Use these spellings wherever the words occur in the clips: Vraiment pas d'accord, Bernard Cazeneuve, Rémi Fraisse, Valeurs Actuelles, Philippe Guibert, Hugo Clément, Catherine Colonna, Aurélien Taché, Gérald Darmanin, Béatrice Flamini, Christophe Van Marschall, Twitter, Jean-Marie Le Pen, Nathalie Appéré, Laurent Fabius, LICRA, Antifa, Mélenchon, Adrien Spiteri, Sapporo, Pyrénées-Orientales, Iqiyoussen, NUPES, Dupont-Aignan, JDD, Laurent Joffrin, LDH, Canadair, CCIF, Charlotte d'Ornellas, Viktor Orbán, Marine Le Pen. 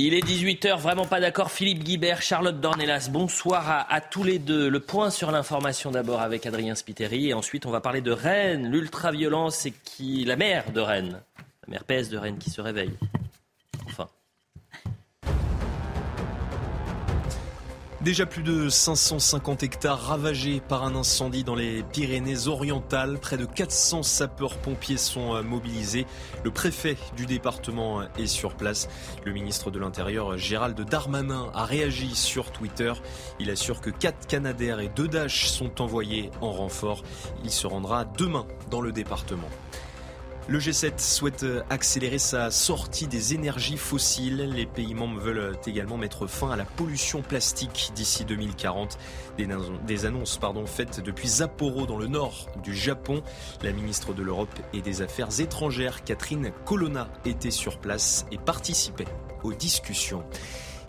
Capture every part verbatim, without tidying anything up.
Il est dix-huit heures, vraiment pas d'accord. Philippe Guibert, Charlotte d'Ornellas, bonsoir à, à tous les deux. Le point sur l'information d'abord avec Adrien Spiteri et ensuite on va parler de Rennes, l'ultra-violence et qui... la maire de Rennes, la maire P S de Rennes qui se réveille. Enfin... Déjà plus de cinq cent cinquante hectares ravagés par un incendie dans les Pyrénées-Orientales. Près de quatre cents sapeurs-pompiers sont mobilisés. Le préfet du département est sur place. Le ministre de l'Intérieur, Gérald Darmanin, a réagi sur Twitter. Il assure que quatre Canadair et deux Dash sont envoyés en renfort. Il se rendra demain dans le département. Le G sept souhaite accélérer sa sortie des énergies fossiles. Les pays membres veulent également mettre fin à la pollution plastique d'ici deux mille quarante. Des annonces pardon, faites depuis Sapporo dans le nord du Japon. La ministre de l'Europe et des Affaires étrangères, Catherine Colonna, était sur place et participait aux discussions.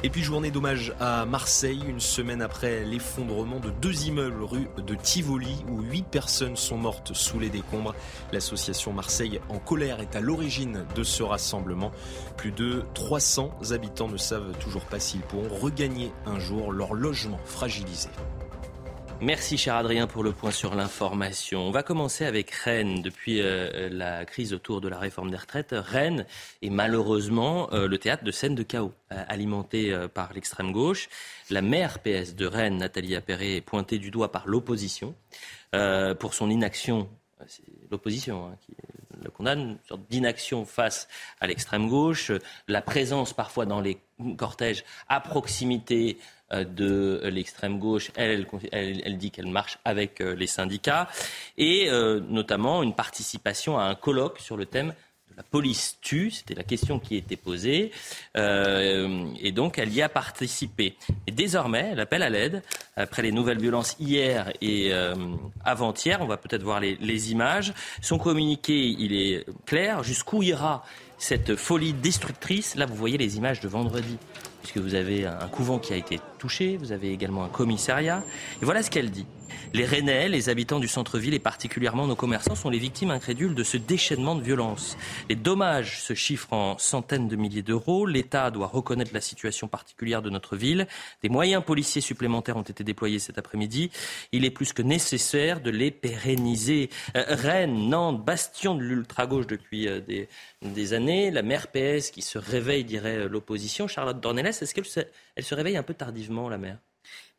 Et puis journée d'hommage à Marseille, une semaine après l'effondrement de deux immeubles rue de Tivoli où huit personnes sont mortes sous les décombres. L'association Marseille en colère est à l'origine de ce rassemblement. Plus de trois cents habitants ne savent toujours pas s'ils pourront regagner un jour leur logement fragilisé. Merci cher Adrien pour le point sur l'information. On va commencer avec Rennes. Depuis euh, la crise autour de la réforme des retraites, Rennes est malheureusement euh, le théâtre de scènes de chaos euh, alimentées euh, par l'extrême gauche. La maire P S de Rennes, Nathalie Appéré, est pointée du doigt par l'opposition euh, pour son inaction. C'est l'opposition hein, qui le condamne, une sorte d'inaction face à l'extrême gauche, la présence parfois dans les cortèges à proximité de l'extrême gauche, elle, elle, elle dit qu'elle marche avec les syndicats, et euh, notamment une participation à un colloque sur le thème de la police tue, c'était la question qui était posée, euh, et donc elle y a participé. Et désormais, elle appelle à l'aide, après les nouvelles violences hier et euh, avant-hier, on va peut-être voir les, les images, son communiqué, il est clair, jusqu'où ira cette folie destructrice. Là, vous voyez les images de vendredi, puisque vous avez un couvent qui a été touché, vous avez également un commissariat. Et voilà ce qu'elle dit. Les Rennais, les habitants du centre-ville et particulièrement nos commerçants sont les victimes incrédules de ce déchaînement de violence. Les dommages se chiffrent en centaines de milliers d'euros. L'État doit reconnaître la situation particulière de notre ville. Des moyens policiers supplémentaires ont été déployés cet après-midi. Il est plus que nécessaire de les pérenniser. Euh, Rennes, Nantes, bastion de l'ultra-gauche depuis euh, des, des années. La maire P S qui se réveille, dirait l'opposition. Charlotte d'Ornellas, est-ce qu'elle se, elle se réveille un peu tardivement, la maire ?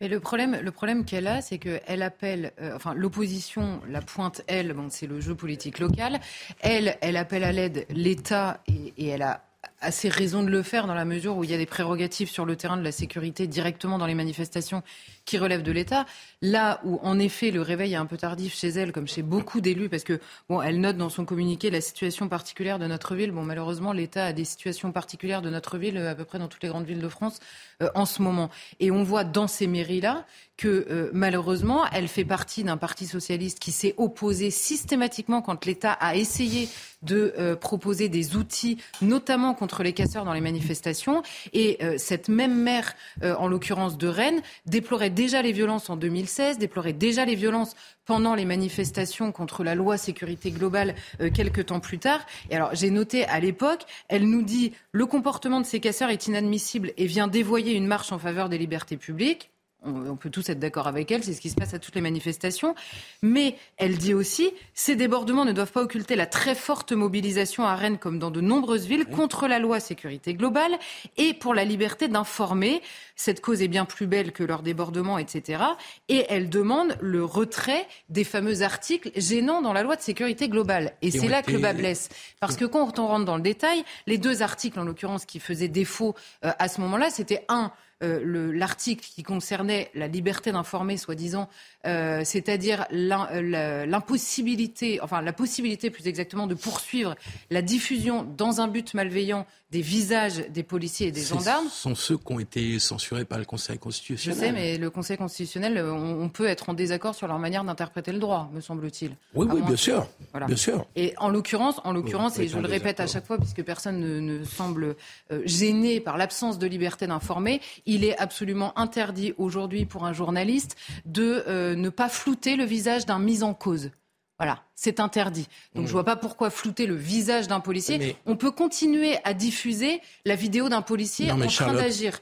Mais le problème, le problème qu'elle a, c'est qu'elle appelle, euh, enfin l'opposition la pointe, elle, bon, c'est le jeu politique local, elle, elle appelle à l'aide l'État et, et elle a assez raison de le faire dans la mesure où il y a des prérogatives sur le terrain de la sécurité directement dans les manifestations qui relèvent de l'État. Là où, en effet, le réveil est un peu tardif chez elle, comme chez beaucoup d'élus, parce que bon, elle note dans son communiqué la situation particulière de notre ville. Bon, malheureusement, l'État a des situations particulières de notre ville, à peu près dans toutes les grandes villes de France, euh, en ce moment. Et on voit dans ces mairies-là que, euh, malheureusement, elle fait partie d'un parti socialiste qui s'est opposé systématiquement quand l'État a essayé de euh, proposer des outils, notamment contre les casseurs dans les manifestations. Et euh, cette même maire, euh, en l'occurrence de Rennes, déplorait déjà les violences en deux mille seize, déplorait déjà les violences pendant les manifestations contre la loi sécurité globale euh, quelques temps plus tard. Et alors, j'ai noté à l'époque, elle nous dit « Le comportement de ces casseurs est inadmissible et vient dévoyer une marche en faveur des libertés publiques ». On peut tous être d'accord avec elle, c'est ce qui se passe à toutes les manifestations. Mais elle dit aussi, ces débordements ne doivent pas occulter la très forte mobilisation à Rennes, comme dans de nombreuses villes, contre la loi sécurité globale et pour la liberté d'informer. Cette cause est bien plus belle que leurs débordements, et cetera. Et elle demande le retrait des fameux articles gênants dans la loi de sécurité globale. Et, et c'est là été... que le bas blesse. Parce que quand on rentre dans le détail, les deux articles, en l'occurrence, qui faisaient défaut euh, à ce moment-là, c'était un... Euh, le, l'article qui concernait la liberté d'informer, soi-disant, euh, c'est-à-dire l'im, euh, l'impossibilité, enfin la possibilité plus exactement de poursuivre la diffusion dans un but malveillant des visages des policiers et des C'est, gendarmes. Ce sont ceux qui ont été censurés par le Conseil constitutionnel. Je sais, mais le Conseil constitutionnel, on, on peut être en désaccord sur leur manière d'interpréter le droit, me semble-t-il. Oui, oui, bien sûr. Voilà. bien sûr. Et en l'occurrence, en l'occurrence, oui, et je le répète désaccord. à chaque fois, puisque personne ne, ne semble euh, gêné par l'absence de liberté d'informer, il est absolument interdit aujourd'hui pour un journaliste de euh, ne pas flouter le visage d'un mis en cause. Voilà, c'est interdit. Donc mmh. je vois pas pourquoi flouter le visage d'un policier. Mais... On peut continuer à diffuser la vidéo d'un policier non, en train Charlotte... d'agir.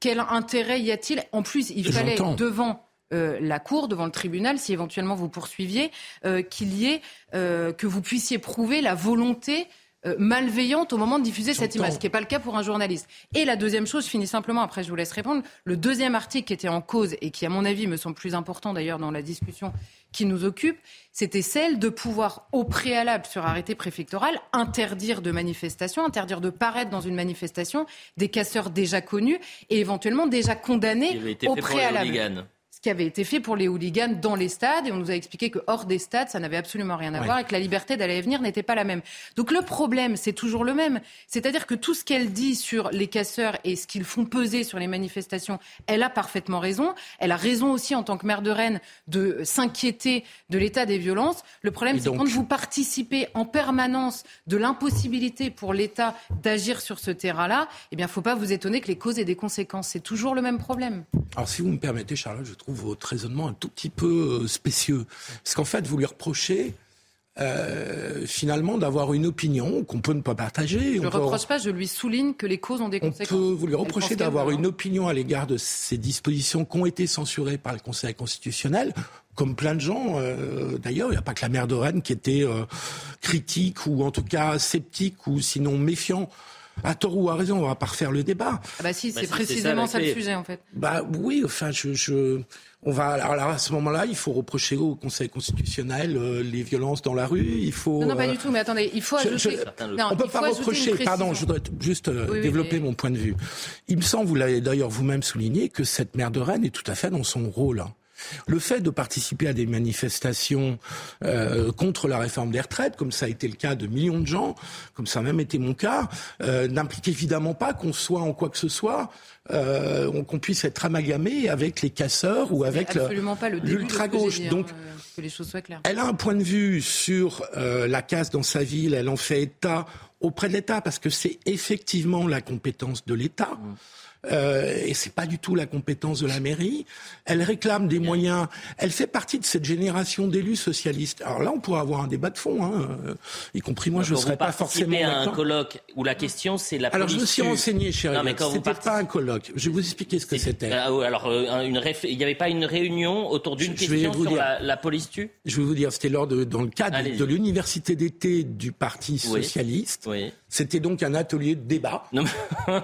Quel intérêt y a-t-il ? En plus, il fallait J'entends. devant euh, la cour, devant le tribunal, si éventuellement vous poursuiviez, euh, qu'il y ait, euh, que vous puissiez prouver la volonté euh, malveillante au moment de diffuser J'entends. cette image, ce qui n'est pas le cas pour un journaliste. Et la deuxième chose, je finis simplement, après je vous laisse répondre, le deuxième article qui était en cause et qui, à mon avis, me semble plus important d'ailleurs dans la discussion qui nous occupe, c'était celle de pouvoir, au préalable sur arrêté préfectoral, interdire de manifestation, interdire de paraître dans une manifestation des casseurs déjà connus et éventuellement déjà condamnés au préalable. Ce qui avait été fait pour les hooligans dans les stades, et on nous a expliqué que hors des stades, ça n'avait absolument rien à ouais. voir et que la liberté d'aller et venir n'était pas la même. Donc le problème, c'est toujours le même. C'est-à-dire que tout ce qu'elle dit sur les casseurs et ce qu'ils font peser sur les manifestations, elle a parfaitement raison. Elle a raison aussi en tant que maire de Rennes de s'inquiéter de l'état des violences. Le problème, et c'est donc... quand vous participez en permanence de l'impossibilité pour l'État d'agir sur ce terrain-là, eh bien, il ne faut pas vous étonner que les causes aient des conséquences. C'est toujours le même problème. Alors si vous me permettez, Charlotte, je... trouve votre raisonnement un tout petit peu spécieux. Parce qu'en fait, vous lui reprochez euh, finalement d'avoir une opinion qu'on peut ne pas partager. Je ne reproche pas, je lui souligne que les causes ont des conséquences. On peut vous lui reprocher d'avoir une opinion à l'égard de ces dispositions qui ont été censurées par le Conseil constitutionnel, comme plein de gens. Euh, d'ailleurs, il n'y a pas que la maire de Rennes qui était euh, critique ou en tout cas sceptique ou sinon méfiant. À tort ou à raison, on va pas refaire le débat. Ah bah si, c'est bah si, précisément c'est ça, ça le sujet en fait. Bah oui, enfin je, je on va alors, alors à ce moment-là, il faut reprocher au Conseil constitutionnel euh, les violences dans la rue, il faut Non, non pas euh, du tout, mais attendez, il faut ajouter je, je, non, on peut pas reprocher, pardon, je voudrais juste euh, oui, oui, développer mais... mon point de vue. Il me semble, vous l'avez d'ailleurs vous-même souligné, que cette maire de Rennes est tout à fait dans son rôle. Le fait de participer à des manifestations euh, contre la réforme des retraites, comme ça a été le cas de millions de gens, comme ça a même été mon cas, euh, n'implique évidemment pas qu'on soit en quoi que ce soit, euh, qu'on puisse être amalgamé avec les casseurs ou avec le, le l'ultra-gauche. Dire, Donc, euh, que les choses soient claires. Elle a un point de vue sur euh, la casse dans sa ville, elle en fait état auprès de l'État, parce que c'est effectivement la compétence de l'État. Mmh. Euh, et c'est pas du tout la compétence de la mairie. Elle réclame des moyens. Elle fait partie de cette génération d'élus socialistes. Alors là, on pourrait avoir un débat de fond, hein. Euh, y compris moi, quand je serais pas forcément. Vous à un colloque où la question c'est la. Alors je me suis renseigné, chérie. Non, mais quand c'était vous participez... pas un colloque. Je vais vous expliquer ce que c'est... c'était. Alors une réf... il n'y avait pas une réunion autour d'une je question sur dire... la, la police tue. Je vais vous dire, c'était lors de dans le cadre Allez-y. de l'université d'été du Parti oui. socialiste. Oui. C'était donc un atelier de débat. Non, mais...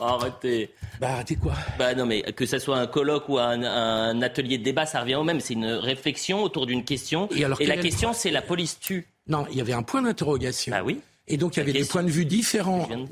arrêtez. Bah, arrêtez quoi ? Bah non, mais que ça soit un colloque ou un, un atelier de débat, ça revient au même. C'est une réflexion autour d'une question. Et, alors, et la question, c'est la police tue. Non, il y avait un point d'interrogation. Ah oui. Et donc il y avait des points de vue différents. De...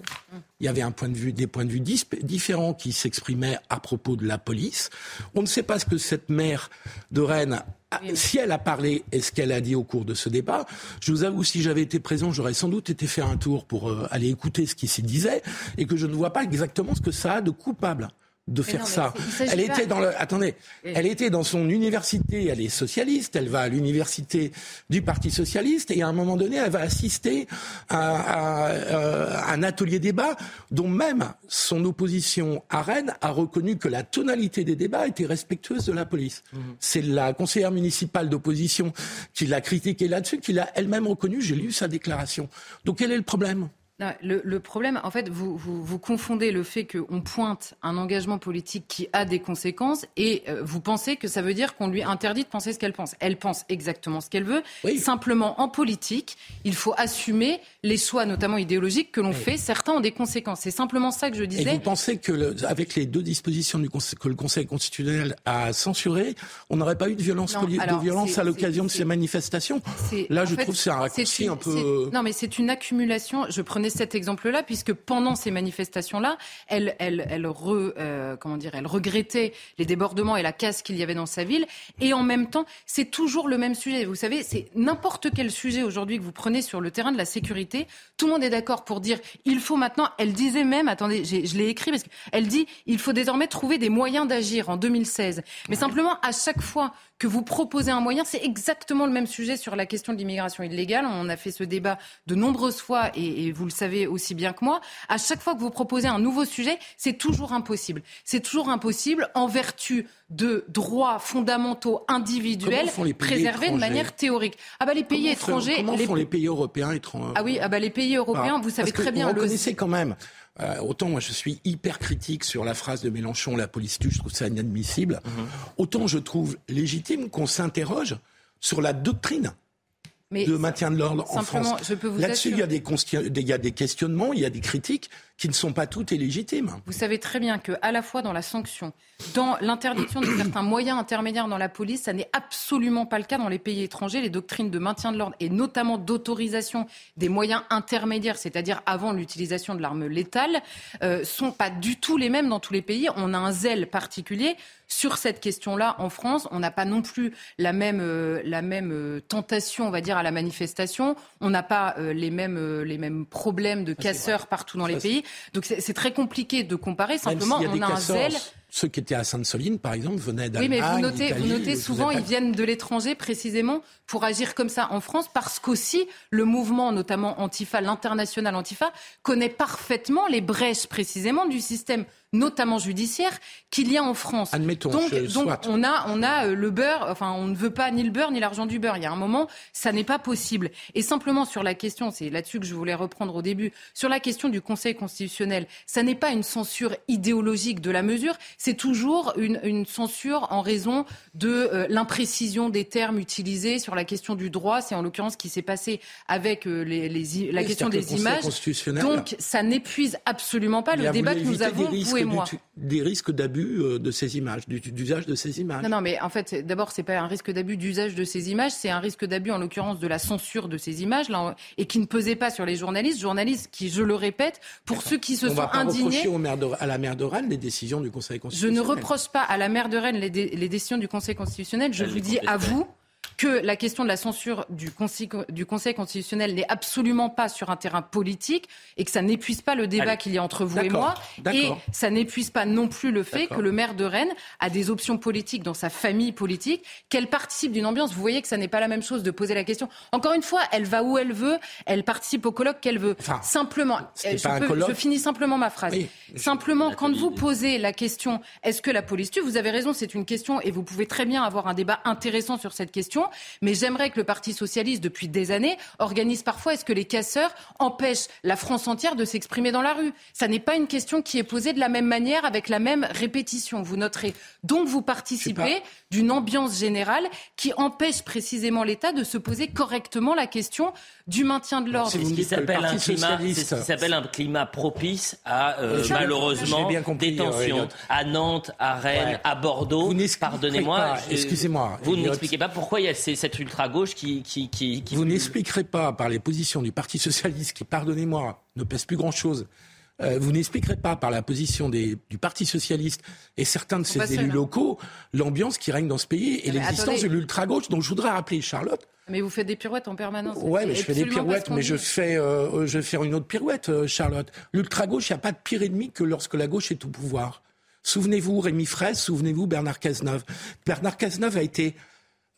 Il y avait un point de vue, des points de vue dis- différents qui s'exprimaient à propos de la police. On ne sait pas ce que cette maire de Rennes, a, oui, oui. si elle a parlé et ce qu'elle a dit au cours de ce débat. Je vous avoue, si j'avais été présent, j'aurais sans doute été faire un tour pour euh, aller écouter ce qui s'y disait et que je ne vois pas exactement ce que ça a de coupable de mais faire non, ça. Elle était dans le, attendez, et... elle était dans son université, elle est socialiste, elle va à l'université du Parti socialiste et à un moment donné, elle va assister à, à, à un atelier débat dont même son opposition à Rennes a reconnu que la tonalité des débats était respectueuse de la police. Mmh. C'est la conseillère municipale d'opposition qui l'a critiquée là-dessus, qui l'a elle-même reconnu, j'ai lu sa déclaration. Donc quel est le problème ? Non, le, le problème, en fait, vous, vous, vous confondez le fait qu'on pointe un engagement politique qui a des conséquences et euh, vous pensez que ça veut dire qu'on lui interdit de penser ce qu'elle pense. Elle pense exactement ce qu'elle veut. Oui. Simplement, en politique, il faut assumer les choix, notamment idéologiques, que l'on oui. fait. Certains ont des conséquences. C'est simplement ça que je disais. Et vous pensez que, le, avec les deux dispositions du conseil, que le Conseil constitutionnel a censurées, on n'aurait pas eu de violence, non, poli- alors, de violence à l'occasion de ces manifestations ? Là, je fait, trouve que c'est un raccourci c'est, un peu... C'est, non, mais c'est une accumulation. Je prenais cet exemple-là, puisque pendant ces manifestations-là, elle, elle, elle, re, euh, comment dire, elle regrettait les débordements et la casse qu'il y avait dans sa ville, et en même temps, c'est toujours le même sujet. Vous savez, c'est n'importe quel sujet aujourd'hui que vous prenez sur le terrain de la sécurité, tout le monde est d'accord pour dire, il faut maintenant, elle disait même, attendez, j'ai, je l'ai écrit, parce qu'elle dit, il faut désormais trouver des moyens d'agir en deux mille seize. Mais ouais. simplement, à chaque fois que vous proposez un moyen, c'est exactement le même sujet sur la question de l'immigration illégale. On a fait ce débat de nombreuses fois, et, et vous le savez aussi bien que moi, à chaque fois que vous proposez un nouveau sujet, c'est toujours impossible. C'est toujours impossible en vertu de droits fondamentaux individuels préservés de manière théorique. Ah bah les pays comment étrangers... Font, comment les... font les pays européens étrangers Ah oui, ah bah les pays européens, ah, vous savez très bien... Vous le... reconnaissez quand même... Euh, autant moi je suis hyper critique sur la phrase de Mélenchon, la police tue, je trouve ça inadmissible. Mmh. Autant je trouve légitime qu'on s'interroge sur la doctrine Mais de maintien de l'ordre en France. Je peux vous Là-dessus, il y, a des consti- des, il y a des questionnements, il y a des critiques qui ne sont pas toutes illégitimes. Vous savez très bien que, à la fois dans la sanction, dans l'interdiction de certains moyens intermédiaires dans la police, ça n'est absolument pas le cas dans les pays étrangers. Les doctrines de maintien de l'ordre et notamment d'autorisation des moyens intermédiaires, c'est-à-dire avant l'utilisation de l'arme létale, euh, sont pas du tout les mêmes dans tous les pays. On a un zèle particulier sur cette question-là. En France, on n'a pas non plus la même, euh, la même euh, tentation, on va dire, à la manifestation. On n'a pas euh, les, mêmes, euh, les mêmes problèmes de casseurs partout dans les pays. Donc c'est, c'est très compliqué de comparer. Simplement, on a un zèle... Ceux qui étaient à Sainte-Soline, par exemple, venaient d'Allemagne, d'Italie... Oui, mais vous notez, Italie, vous notez souvent, ils viennent de l'étranger, précisément, pour agir comme ça en France, parce qu'aussi, le mouvement, notamment Antifa, l'international Antifa, connaît parfaitement les brèches, précisément, du système, notamment judiciaire, qu'il y a en France. Admettons, donc, je, donc soit... on a, on a le beurre, enfin, on ne veut pas ni le beurre, ni l'argent du beurre. Il y a un moment, ça n'est pas possible. Et simplement, sur la question, c'est là-dessus que je voulais reprendre au début, sur la question du Conseil constitutionnel, ça n'est pas une censure idéologique de la mesure... C'est toujours une, une censure en raison de euh, l'imprécision des termes utilisés sur la question du droit. C'est en l'occurrence ce qui s'est passé avec euh, les, les, la oui, question des images. Donc ça n'épuise absolument pas le débat que nous avons, vous et moi. Des risques d'abus euh, de ces images, du, d'usage de ces images. Non, non, mais en fait, d'abord, c'est pas un risque d'abus d'usage de ces images, c'est un risque d'abus en l'occurrence de la censure de ces images là, et qui ne pesait pas sur les journalistes, journalistes qui, je le répète, pour D'accord. ceux qui se On sont indignés. On va pas reprocher à la maire de Rennes les décisions du Conseil constitutionnel. Je ne reproche pas à la maire de Rennes les, dé- les décisions du Conseil constitutionnel. Je Elle vous dis à vous que la question de la censure du Conseil, du Conseil constitutionnel n'est absolument pas sur un terrain politique et que ça n'épuise pas le débat Allez. qu'il y a entre vous D'accord. et moi. D'accord. Et ça n'épuise pas non plus le fait D'accord. que le maire de Rennes a des options politiques dans sa famille politique, qu'elle participe d'une ambiance. Vous voyez que ça n'est pas la même chose de poser la question. Encore une fois, elle va où elle veut, elle participe au colloque qu'elle veut. Enfin, simplement, je, peux, je finis simplement ma phrase. Oui, simplement, quand vous posez la question, est-ce que la police tue ? Vous avez raison, c'est une question et vous pouvez très bien avoir un débat intéressant sur cette question. Mais j'aimerais que le Parti socialiste, depuis des années, organise parfois est-ce que les casseurs empêchent la France entière de s'exprimer dans la rue. Ça n'est pas une question qui est posée de la même manière, avec la même répétition, vous noterez. Donc vous participez d'une ambiance générale qui empêche précisément l'État de se poser correctement la question du maintien de l'ordre. C'est ce qui s'appelle un climat, c'est ce qui s'appelle un climat propice à, euh, malheureusement, compris, des tensions. Euh, à Nantes, à Rennes, ouais. à Bordeaux, pardonnez-moi. Je, excusez-moi. Vous n'expliquez pas pourquoi il y a c'est cette ultra-gauche qui, qui, qui, qui... Vous n'expliquerez pas par les positions du Parti socialiste qui, pardonnez-moi, ne pèse plus grand-chose. Euh, vous n'expliquerez pas par la position des, du Parti socialiste et certains de ses élus seul, locaux l'ambiance qui règne dans ce pays et mais l'existence attendez. de l'ultra-gauche dont je voudrais rappeler Charlotte. Mais vous faites des pirouettes en permanence. Oui, mais je fais des pirouettes, mais je fais, euh, je vais faire une autre pirouette, euh, Charlotte. L'ultra-gauche, il n'y a pas de pire ennemi que lorsque la gauche est au pouvoir. Souvenez-vous Rémi Fraisse, souvenez-vous Bernard Cazeneuve. Bernard Cazeneuve a été...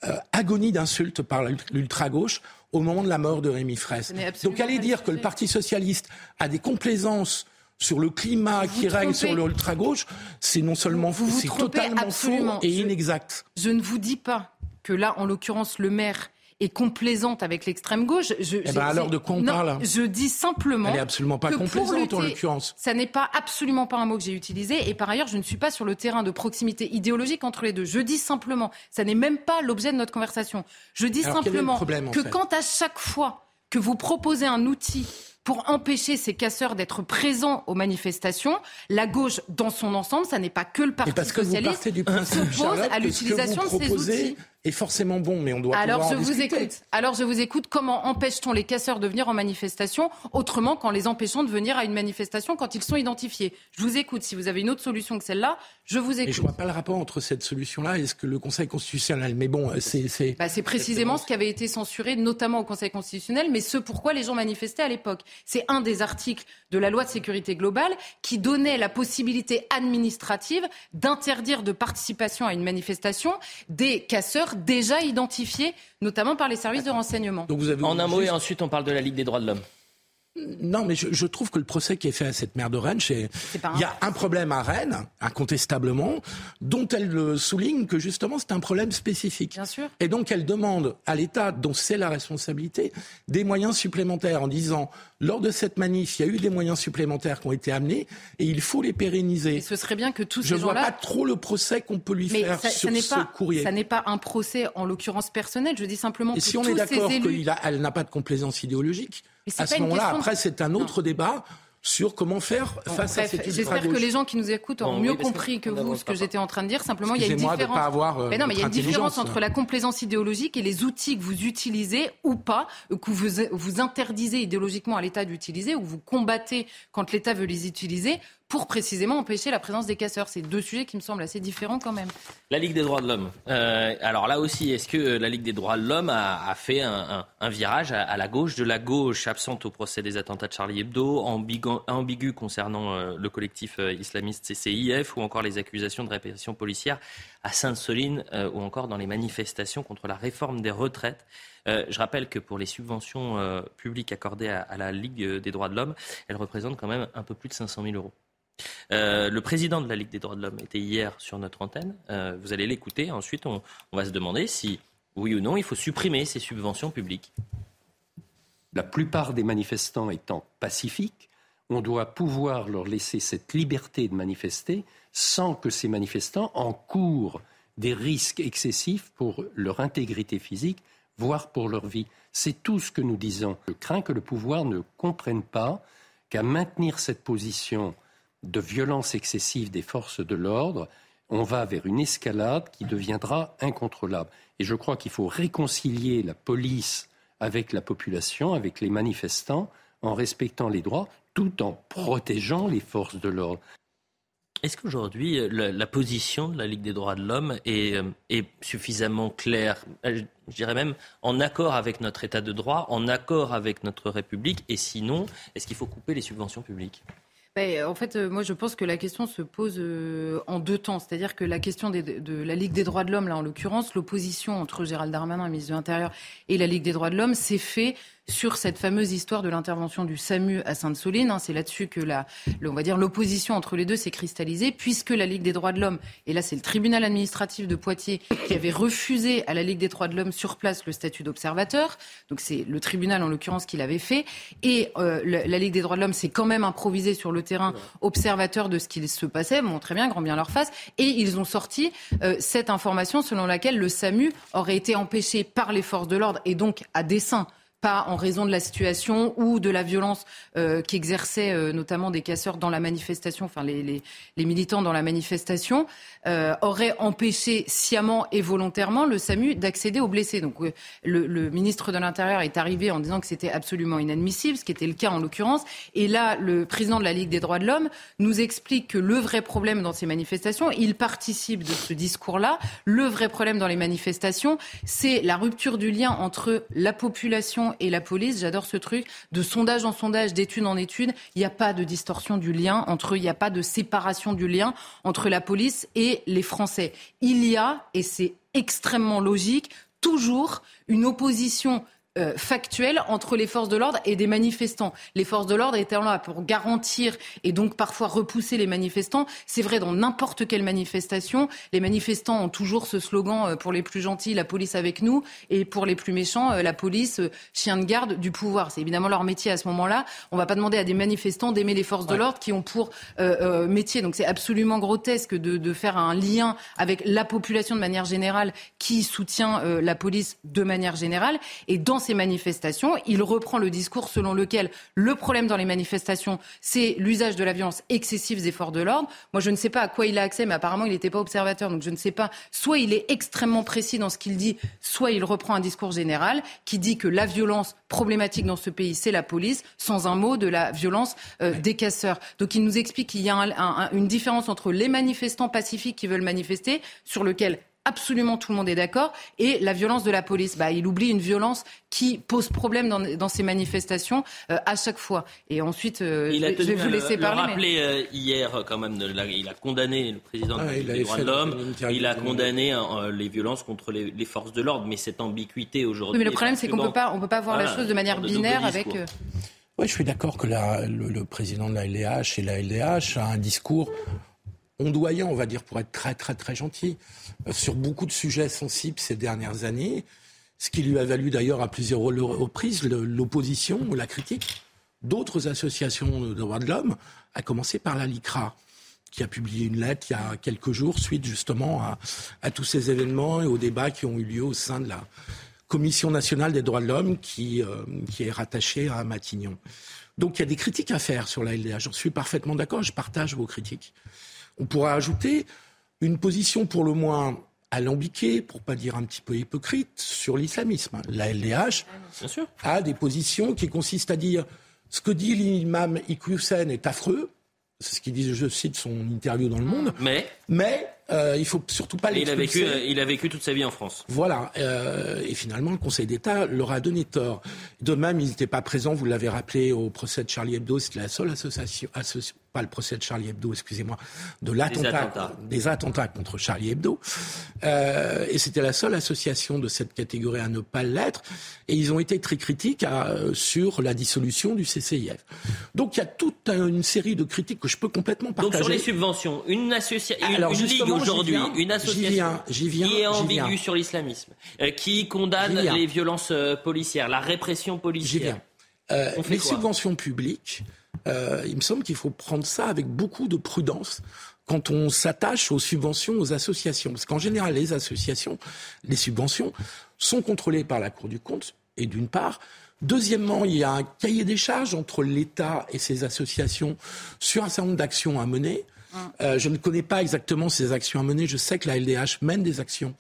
Euh, agonie d'insultes par l'ultra-gauche au moment de la mort de Rémi Fraisse. Donc aller dire que le Parti socialiste a des complaisances sur le climat vous qui vous règne trompez. sur l'ultra-gauche, c'est non seulement vous, vous c'est vous totalement absolument. faux et je, inexact. Je ne vous dis pas que là, en l'occurrence, le maire est complaisante avec l'extrême gauche. Je, eh ben alors de quoi on non, parle ? Je dis simplement Elle est absolument pas que complaisante lutter, en l'occurrence. Ça n'est pas absolument pas un mot que j'ai utilisé. Et par ailleurs, je ne suis pas sur le terrain de proximité idéologique entre les deux. Je dis simplement, ça n'est même pas l'objet de notre conversation. Je dis alors, simplement problème, que fait. quand à chaque fois que vous proposez un outil pour empêcher ces casseurs d'être présents aux manifestations, la gauche dans son ensemble, ça n'est pas que le Parti socialiste, s'oppose à l'utilisation de ces outils. Est forcément bon, mais on doit Alors pouvoir je en vous discuter. écoute. Alors je vous écoute. Comment empêche-t-on les casseurs de venir en manifestation autrement qu'en les empêchant de venir à une manifestation quand ils sont identifiés ? Je vous écoute. Si vous avez une autre solution que celle-là, je vous écoute. Et je ne vois pas le rapport entre cette solution-là et ce que le Conseil constitutionnel. Mais bon, c'est c'est. Bah, c'est précisément ce qui avait été censuré, notamment au Conseil constitutionnel, mais ce pourquoi les gens manifestaient à l'époque. C'est un des articles de la loi de sécurité globale qui donnait la possibilité administrative d'interdire de participation à une manifestation des casseurs déjà identifiés, notamment par les services Attends. de renseignement. Donc vous avez en un mot, et ensuite on parle de la Ligue des droits de l'homme. Non, mais je, je trouve que le procès qui est fait à cette maire de Rennes, c'est... C'est il y a un problème à Rennes, incontestablement, dont elle souligne que justement c'est un problème spécifique. Bien sûr. Et donc elle demande à l'État, dont c'est la responsabilité, des moyens supplémentaires en disant, lors de cette manif, il y a eu des moyens supplémentaires qui ont été amenés et il faut les pérenniser. Et ce serait bien que tous ces gens-là... Je ne vois pas trop le procès qu'on peut lui mais faire ça, sur ça ce pas, courrier. Ça n'est pas un procès en l'occurrence personnel, je dis simplement et que tous ces élus... Et si on est d'accord élus... qu'elle n'a pas de complaisance idéologique, à ce moment-là, après, de... c'est un autre non. débat sur comment faire bon, face bref, à cette ultra-gauche. J'espère que les gens qui nous écoutent auront bon, mieux oui, compris que vous ce que pas. j'étais en train de dire. Simplement, il y a une différence. Avoir, euh, mais non, mais il y a une différence entre la complaisance idéologique et les outils que vous utilisez ou pas, que vous, vous interdisez idéologiquement à l'État d'utiliser ou vous combattez quand l'État veut les utiliser pour précisément empêcher la présence des casseurs. C'est deux sujets qui me semblent assez différents quand même. La Ligue des droits de l'homme. Euh, alors là aussi, est-ce que la Ligue des droits de l'homme a, a fait un, un, un virage à, à la gauche, de la gauche absente au procès des attentats de Charlie Hebdo, ambigu concernant euh, le collectif euh, islamiste C C I F ou encore les accusations de répression policière à Sainte-Soline euh, ou encore dans les manifestations contre la réforme des retraites. Euh, je rappelle que pour les subventions euh, publiques accordées à, à la Ligue des droits de l'homme, elles représentent quand même un peu plus de cinq cent mille euros. Euh, le président de la Ligue des droits de l'homme était hier sur notre antenne. Euh, vous allez l'écouter. Ensuite, on, on va se demander si, oui ou non, il faut supprimer ces subventions publiques. La plupart des manifestants étant pacifiques, on doit pouvoir leur laisser cette liberté de manifester sans que ces manifestants encourent des risques excessifs pour leur intégrité physique, voire pour leur vie. C'est tout ce que nous disons. Je crains que le pouvoir ne comprenne pas qu'à maintenir cette position de violence excessive des forces de l'ordre, on va vers une escalade qui deviendra incontrôlable. Et je crois qu'il faut réconcilier la police avec la population, avec les manifestants, en respectant les droits, tout en protégeant les forces de l'ordre. Est-ce qu'aujourd'hui, la, la position de la Ligue des droits de l'homme est, est suffisamment claire, je dirais même en accord avec notre état de droit, en accord avec notre République, et sinon, est-ce qu'il faut couper les subventions publiques ? Ben, en fait, moi, je pense que la question se pose euh, en deux temps. C'est-à-dire que la question des, de la Ligue des droits de l'homme, là, en l'occurrence, l'opposition entre Gérald Darmanin, ministre de l'Intérieur, et la Ligue des droits de l'homme s'est faite sur cette fameuse histoire de l'intervention du SAMU à Sainte-Soline. C'est là-dessus que la, on va dire, l'opposition entre les deux s'est cristallisée, puisque la Ligue des droits de l'homme, et là c'est le tribunal administratif de Poitiers qui avait refusé à la Ligue des droits de l'homme sur place le statut d'observateur, donc c'est le tribunal en l'occurrence qui l'avait fait, et euh, la Ligue des droits de l'homme s'est quand même improvisée sur le terrain observateur de ce qu'il se passait, bon très bien, grand bien leur face, et ils ont sorti euh, cette information selon laquelle le SAMU aurait été empêché par les forces de l'ordre, et donc à dessein, pas en raison de la situation ou de la violence euh, qu'exerçaient euh, notamment des casseurs dans la manifestation, enfin les, les, les militants dans la manifestation, euh, auraient empêché sciemment et volontairement le SAMU d'accéder aux blessés. Donc euh, le, le ministre de l'Intérieur est arrivé en disant que c'était absolument inadmissible, ce qui était le cas en l'occurrence. Et là, le président de la Ligue des droits de l'homme nous explique que le vrai problème dans ces manifestations, il participe de ce discours-là, le vrai problème dans les manifestations, c'est la rupture du lien entre la population et la police. J'adore ce truc de sondage en sondage, d'étude en étude, il n'y a pas de distorsion du lien entre, il n'y a pas de séparation du lien entre la police et les Français. Il y a, et c'est extrêmement logique, toujours une opposition Euh, factuel entre les forces de l'ordre et des manifestants. Les forces de l'ordre étaient là pour garantir et donc parfois repousser les manifestants. C'est vrai dans n'importe quelle manifestation. Les manifestants ont toujours ce slogan euh, pour les plus gentils, la police avec nous, et pour les plus méchants, euh, la police, euh, chien de garde du pouvoir. C'est évidemment leur métier à ce moment-là. On ne va pas demander à des manifestants d'aimer les forces ouais. de l'ordre qui ont pour euh, euh, métier. Donc c'est absolument grotesque de, de faire un lien avec la population de manière générale qui soutient euh, la police de manière générale. Et dans ces manifestations, il reprend le discours selon lequel le problème dans les manifestations, c'est l'usage de la violence excessive des forces de l'ordre. Moi, je ne sais pas à quoi il a accès, mais apparemment, il n'était pas observateur, donc je ne sais pas. Soit il est extrêmement précis dans ce qu'il dit, soit il reprend un discours général qui dit que la violence problématique dans ce pays, c'est la police, sans un mot de la violence euh, des casseurs. Donc, il nous explique qu'il y a un, un, une différence entre les manifestants pacifiques qui veulent manifester, sur lequel absolument tout le monde est d'accord, et la violence de la police. Bah, il oublie une violence qui pose problème dans, dans ces manifestations euh, à chaque fois. Et ensuite, euh, il je, a tenu je vais vous laisser le, parler. Il a rappelé mais... euh, hier, quand même, de la, il a condamné le président ah, des droits de l'homme, il a condamné euh, les violences contre les, les forces de l'ordre, mais cette ambiguïté aujourd'hui... Oui, mais le problème, c'est qu'on ne peut pas voir voilà, la chose de manière binaire de avec... Euh... Oui, je suis d'accord que la, le, le président de la L D H et la L D H a un discours ondoyant, on va dire, pour être très très très gentil, sur beaucoup de sujets sensibles ces dernières années, ce qui lui a valu d'ailleurs à plusieurs reprises l'opposition ou la critique d'autres associations de droits de l'homme, à commencer par la LICRA, qui a publié une lettre il y a quelques jours suite justement à, à tous ces événements et aux débats qui ont eu lieu au sein de la Commission nationale des droits de l'homme qui, euh, qui est rattachée à Matignon. Donc il y a des critiques à faire sur la L D H, j'en suis parfaitement d'accord, je partage vos critiques. On pourrait ajouter une position pour le moins alambiquée, pour ne pas dire un petit peu hypocrite, sur l'islamisme. La L D H a des positions qui consistent à dire ce que dit l'imam Iqiyoussen est affreux, c'est ce qu'il dit, je cite son interview dans Le Monde, mais, mais euh, il ne faut surtout pas l'expulser. Il a vécu, il a vécu toute sa vie en France. Voilà, euh, et finalement le Conseil d'État leur a donné tort. De même, ils n'étaient pas présents, vous l'avez rappelé, au procès de Charlie Hebdo, c'était la seule association, association, pas le procès de Charlie Hebdo, excusez-moi, de l'attentat, des attentats. des attentats contre Charlie Hebdo, euh, et c'était la seule association de cette catégorie à ne pas l'être, et ils ont été très critiques à, sur la dissolution du C C I F. Donc il y a toute une série de critiques que je peux complètement partager. Donc sur les subventions, une, associa- une, une ligue aujourd'hui, viens, une association j'y viens, j'y viens, qui est ambiguë sur l'islamisme, euh, qui condamne les violences euh, policières, la répression policière. Euh, les subventions publiques, euh, il me semble qu'il faut prendre ça avec beaucoup de prudence quand on s'attache aux subventions, aux associations. Parce qu'en général, les associations, les subventions sont contrôlées par la Cour des comptes, et d'une part... Deuxièmement, il y a un cahier des charges entre l'État et ses associations sur un certain nombre d'actions à mener. Euh, je ne connais pas exactement ces actions à mener. Je sais que la L D H mène des actions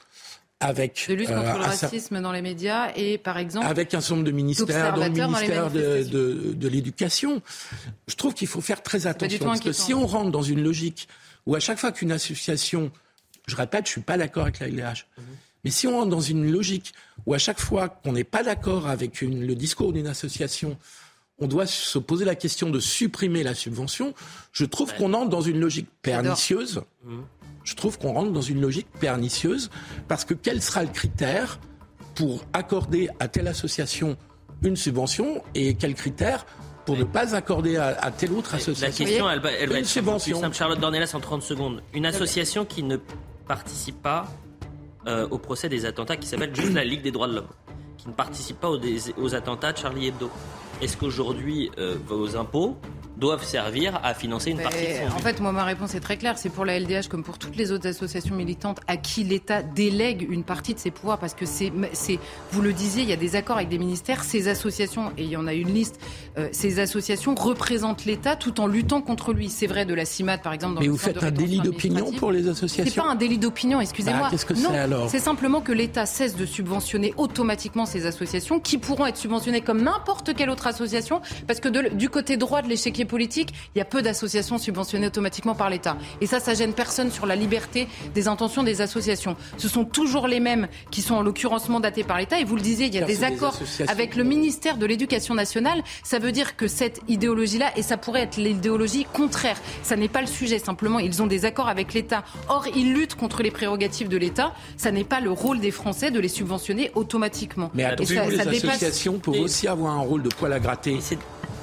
avec... De lutte contre euh, le racisme sa... dans les médias et, par exemple... Avec un certain nombre de ministères, dont le ministère de, de, de l'Éducation. Je trouve qu'il faut faire très attention. Parce que si on rentre dans une logique où à chaque fois qu'une association... Je répète, je ne suis pas d'accord avec la L D H. Mmh. Mais si on rentre dans une logique où à chaque fois qu'on n'est pas d'accord avec une, le discours d'une association, on doit se poser la question de supprimer la subvention, je trouve qu'on entre dans une logique pernicieuse. Je trouve qu'on rentre dans une logique pernicieuse parce que quel sera le critère pour accorder à telle association une subvention et quel critère pour ne pas accorder à, à telle autre association. La question, elle, elle va être subvention. Plus simple. Charlotte Dornelas en trente secondes. Une association qui ne participe pas Euh, au procès des attentats qui s'appelle juste la Ligue des droits de l'homme, qui ne participe pas aux, des, aux attentats de Charlie Hebdo. Est-ce qu'aujourd'hui, euh, vos impôts doivent servir à financer une Mais partie de son En jeu. Fait, moi, ma réponse est très claire. C'est pour la L D H comme pour toutes les autres associations militantes à qui l'État délègue une partie de ses pouvoirs. Parce que, c'est, c'est, vous le disiez, il y a des accords avec des ministères. Ces associations, et il y en a une liste, euh, ces associations représentent l'État tout en luttant contre lui. C'est vrai de la CIMAD, par exemple. Dans Mais le vous faites un délit d'opinion pour les associations ? C'est pas un délit d'opinion, excusez-moi. Bah, qu'est-ce que non, c'est alors ? C'est simplement que l'État cesse de subventionner automatiquement ces associations qui pourront être subventionnées comme n'importe quelle autre association. Parce que de, du côté droit de l'échiquier politique, il y a peu d'associations subventionnées automatiquement par l'État. Et ça, ça gêne personne sur la liberté des intentions des associations. Ce sont toujours les mêmes qui sont en l'occurrence mandatées par l'État. Et vous le disiez, il y a des accords avec le ministère de l'Éducation nationale. Ça veut dire que cette idéologie-là, et ça pourrait être l'idéologie contraire, ça n'est pas le sujet. Simplement, ils ont des accords avec l'État. Or, ils luttent contre les prérogatives de l'État. Ça n'est pas le rôle des Français de les subventionner automatiquement. Mais attendez, les ça associations dépasse... peuvent aussi avoir un rôle de poil à gratter.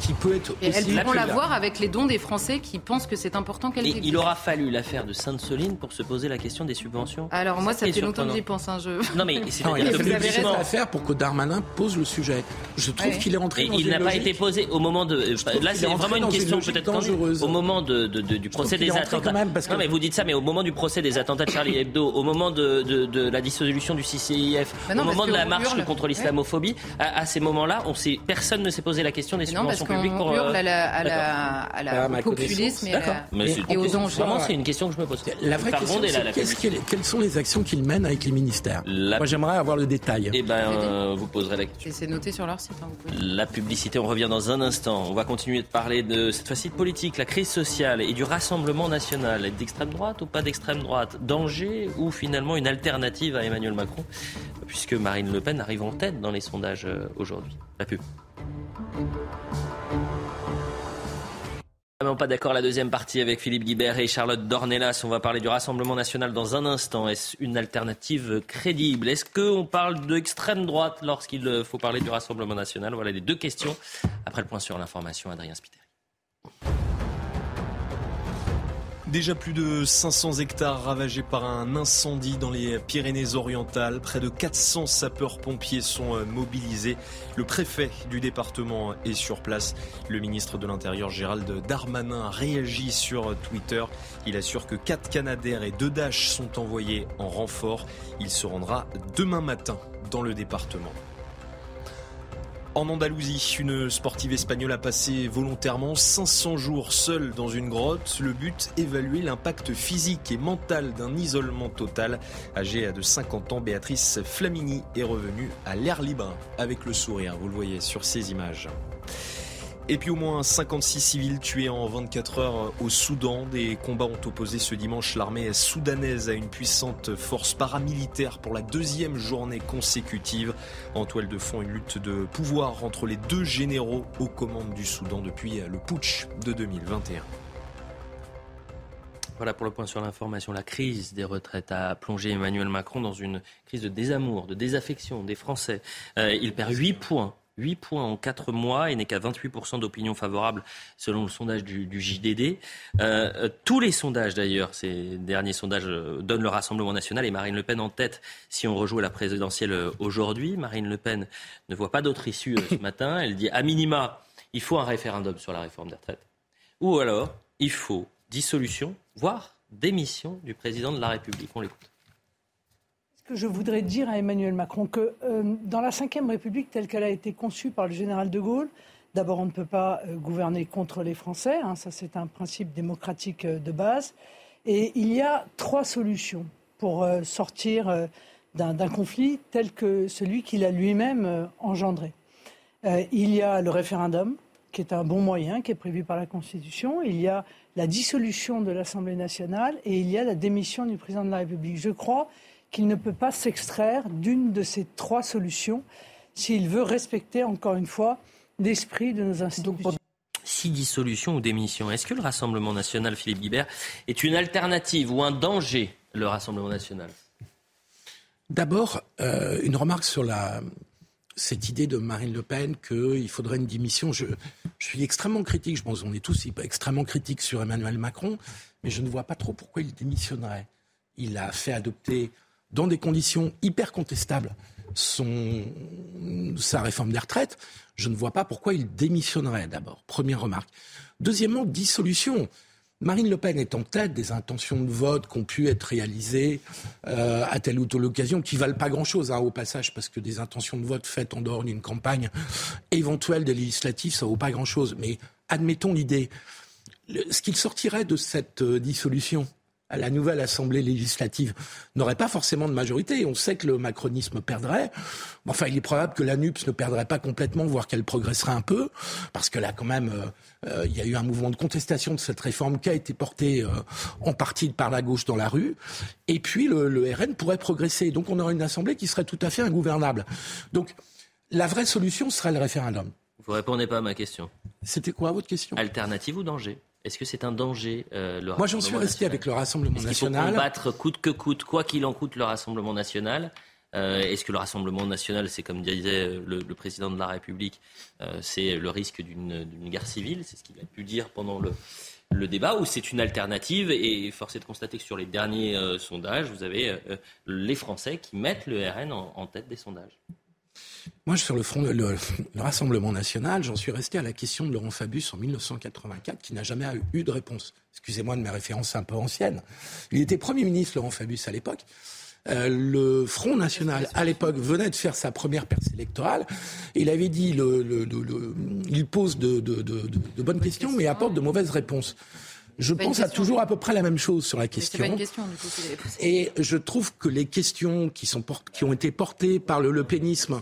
Qui peut être aussi elles pourront l'avoir avec les dons des Français qui pensent que c'est important qu'elles existent. Il aura fallu l'affaire de Sainte-Soline pour se poser la question des subventions. Alors moi, ça, ça fait longtemps surprenant. que j'y pense. Hein, je... Non mais c'est non, il a fallu à faire pour que Darmanin pose le sujet. Je trouve ouais. qu'il est entré. Et dans il une n'a logique. pas été posé au moment de. Là, c'est vraiment une question une peut-être dangereuse. Au moment de, de, de, du procès des attentats. Que... Non mais vous dites ça, mais au moment du procès des attentats de Charlie Hebdo, au moment de, de, de la dissolution du C C I F, bah non, au moment de la marche contre l'islamophobie, à ces moments-là, on sait personne ne s'est posé la question des subventions. On hurle à la, à la, à la, à la populisme et, à la, mais c'est, et aux dangers. Vraiment, c'est une question que je me pose. La vraie question, c'est là, la quelles sont les actions qu'ils mènent avec les ministères la... Moi, j'aimerais avoir le détail. Eh ben, euh, vous poserez la question. Et c'est noté sur leur site. Hein, pouvez... La publicité, on revient dans un instant. On va continuer de parler de, cette fois-ci, de politique, la crise sociale et du Rassemblement national. D'extrême droite ou pas d'extrême droite ? Danger ou finalement une alternative à Emmanuel Macron ? Puisque Marine Le Pen arrive en tête dans les sondages aujourd'hui. La pub. Vraiment pas d'accord, la deuxième partie avec Philippe Guibert et Charlotte d'Ornellas. On va parler du Rassemblement national dans un instant. Est-ce une alternative crédible? Est-ce qu'on parle d'extrême droite lorsqu'il faut parler du Rassemblement national? Voilà les deux questions. Après le point sur l'information, Adrien Spiteri. Déjà plus de cinq cents hectares ravagés par un incendie dans les Pyrénées-Orientales. Près de quatre cents sapeurs-pompiers sont mobilisés. Le préfet du département est sur place. Le ministre de l'Intérieur, Gérald Darmanin, réagit sur Twitter. Il assure que quatre Canadair et deux Dash sont envoyés en renfort. Il se rendra demain matin dans le département. En Andalousie, une sportive espagnole a passé volontairement cinq cents jours seule dans une grotte. Le but, évaluer l'impact physique et mental d'un isolement total. Âgée de cinquante ans, Béatrice Flamini est revenue à l'air libre avec le sourire. Vous le voyez sur ces images. Et puis au moins cinquante-six civils tués en vingt-quatre heures au Soudan. Des combats ont opposé ce dimanche l'armée soudanaise à une puissante force paramilitaire pour la deuxième journée consécutive. En toile de fond, une lutte de pouvoir entre les deux généraux aux commandes du Soudan depuis le putsch de deux mille vingt et un. Voilà pour le point sur l'information. La crise des retraites a plongé Emmanuel Macron dans une crise de désamour, de désaffection des Français. Euh, il perd huit points. huit points en quatre mois et n'est qu'à vingt-huit pour cent d'opinion favorable selon le sondage du, du J D D. Euh, tous les sondages d'ailleurs, ces derniers sondages donnent le Rassemblement national et Marine Le Pen en tête si on rejoue à la présidentielle aujourd'hui. Marine Le Pen ne voit pas d'autre issue ce matin. Elle dit à minima, il faut un référendum sur la réforme des retraites. Ou alors, il faut dissolution, voire démission du président de la République. On l'écoute. Que je voudrais dire à Emmanuel Macron que euh, dans la Ve République telle qu'elle a été conçue par le général de Gaulle, d'abord on ne peut pas euh, gouverner contre les Français, hein, ça c'est un principe démocratique euh, de base, et il y a trois solutions pour euh, sortir euh, d'un, d'un conflit tel que celui qu'il a lui-même euh, engendré. Euh, il y a le référendum, qui est un bon moyen, qui est prévu par la Constitution, il y a la dissolution de l'Assemblée nationale et il y a la démission du président de la République. Je crois qu'il ne peut pas s'extraire d'une de ces trois solutions s'il veut respecter, encore une fois, l'esprit de nos institutions. Donc, si dissolution ou démission, est-ce que le Rassemblement national, Philippe Guibert, est une alternative ou un danger, le Rassemblement national ? D'abord, euh, une remarque sur la... cette idée de Marine Le Pen qu'il faudrait une démission. Je, je suis extrêmement critique, je pense qu'on est tous extrêmement critiques sur Emmanuel Macron, mais je ne vois pas trop pourquoi il démissionnerait. Il a fait adopter... dans des conditions hyper contestables, son, sa réforme des retraites, je ne vois pas pourquoi il démissionnerait d'abord. Première remarque. Deuxièmement, dissolution. Marine Le Pen est en tête des intentions de vote qui ont pu être réalisées euh, à telle ou telle occasion, qui valent pas grand-chose hein, au passage, parce que des intentions de vote faites en dehors d'une campagne éventuelle des législatives, ça vaut pas grand-chose. Mais admettons l'idée. Le, ce qu'il sortirait de cette euh, dissolution à la nouvelle Assemblée législative n'aurait pas forcément de majorité. On sait que le macronisme perdrait. Enfin, il est probable que l'ANUPS ne perdrait pas complètement, voire qu'elle progresserait un peu, parce que là, quand même, euh, il y a eu un mouvement de contestation de cette réforme qui a été portée euh, en partie par la gauche dans la rue. Et puis, le, le R N pourrait progresser. Donc, on aurait une Assemblée qui serait tout à fait ingouvernable. Donc, la vraie solution serait le référendum. Vous ne répondez pas à ma question. C'était quoi votre question ? Alternative ou danger ? Est-ce que c'est un danger, euh, le Rassemblement national ? Moi, j'en suis resté avec le Rassemblement national. Est-ce qu'il faut combattre coûte que coûte, quoi qu'il en coûte, le Rassemblement national ? euh, Est-ce que le Rassemblement national, c'est comme disait le, le président de la République, euh, c'est le risque d'une, d'une guerre civile ? C'est ce qu'il a pu dire pendant le, le débat, ou c'est une alternative ? Et force est de constater que sur les derniers euh, sondages, vous avez euh, les Français qui mettent le R N en, en tête des sondages. Moi, sur le, front, le, le Rassemblement national, j'en suis resté à la question de Laurent Fabius en dix-neuf cent quatre-vingt-quatre, qui n'a jamais eu de réponse. Excusez-moi de mes références un peu anciennes. Il était Premier ministre, Laurent Fabius, à l'époque. Euh, le Front national, à l'époque, venait de faire sa première percée électorale. Il avait dit le, le, le, le, il pose de, de, de, de, de bonnes questions, mais apporte de mauvaises réponses. Je pense à toujours à peu près la même chose sur la question. C'est pas une question, du coup, qu'il avait posé. Et je trouve que les questions qui, sont port... qui ont été portées par le lepénisme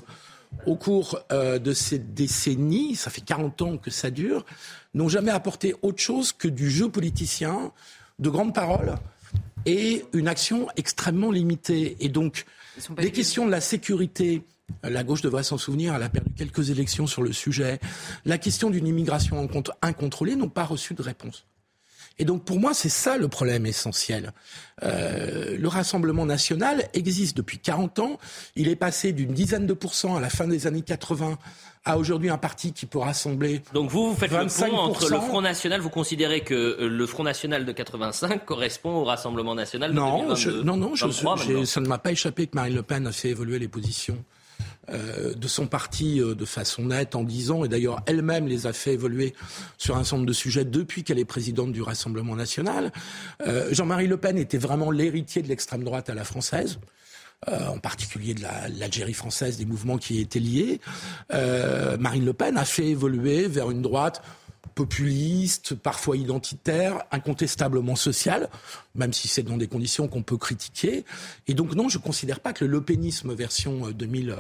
au cours euh, de ces décennies, ça fait quarante ans que ça dure, n'ont jamais apporté autre chose que du jeu politicien, de grandes paroles et une action extrêmement limitée. Et donc, les questions de la sécurité, La gauche devrait s'en souvenir, elle a perdu quelques élections sur le sujet. La question d'une immigration incontrôlée n'a pas reçu de réponse. Et donc pour moi, c'est ça le problème essentiel. Euh, le Rassemblement national existe depuis quarante ans. Il est passé d'une dizaine de pourcents à la fin des années quatre-vingts à aujourd'hui un parti qui peut rassembler vingt-cinq pour cent. Donc vous, vous faites le pont entre le Front National, vous considérez que le Front National de quatre-vingt-cinq correspond au Rassemblement National de non, deux mille vingt-deux. Je, non, non, je, je, ça ne m'a pas échappé que Marine Le Pen a fait évoluer les positions Euh, de son parti euh, de façon nette en dix ans, et d'ailleurs elle-même les a fait évoluer sur un certain nombre de sujets depuis qu'elle est présidente du Rassemblement National. Euh, Jean-Marie Le Pen était vraiment l'héritier de l'extrême droite à la française, euh, en particulier de la, l'Algérie française, des mouvements qui y étaient liés. Euh, Marine Le Pen a fait évoluer vers une droite populiste, parfois identitaire, incontestablement sociale, même si c'est dans des conditions qu'on peut critiquer. Et donc non, je ne considère pas que le lepénisme version deux mille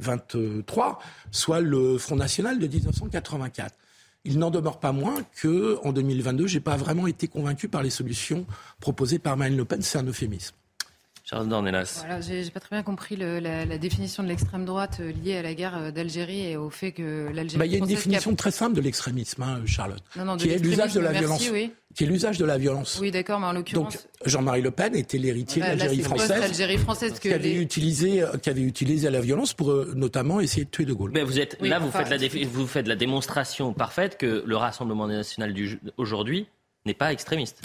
vingt-trois soit le Front National de dix-neuf cent quatre-vingt-quatre. Il n'en demeure pas moins qu'en deux mille vingt-deux, je n'ai pas vraiment été convaincu par les solutions proposées par Marine Le Pen. C'est un euphémisme. Charlotte d'Ornellas. Voilà, j'ai, j'ai pas très bien compris le, la, la définition de l'extrême droite liée à la guerre d'Algérie et au fait que l'Algérie. Bah, il y a une définition a... très simple de l'extrémisme, hein, Charlotte, non, non, qui est l'usage de la merci, violence. Oui. Qui est l'usage de la violence. Oui, d'accord, mais en l'occurrence. Donc Jean-Marie Le Pen était l'héritier bah, de l'Algérie française, l'Algérie française que qui avait les... utilisé, qui avait utilisé la violence pour notamment essayer de tuer De Gaulle. Mais vous êtes oui, là, vous, enfin, faites la dé... vous faites la démonstration parfaite que le Rassemblement national du... aujourd'hui n'est pas extrémiste.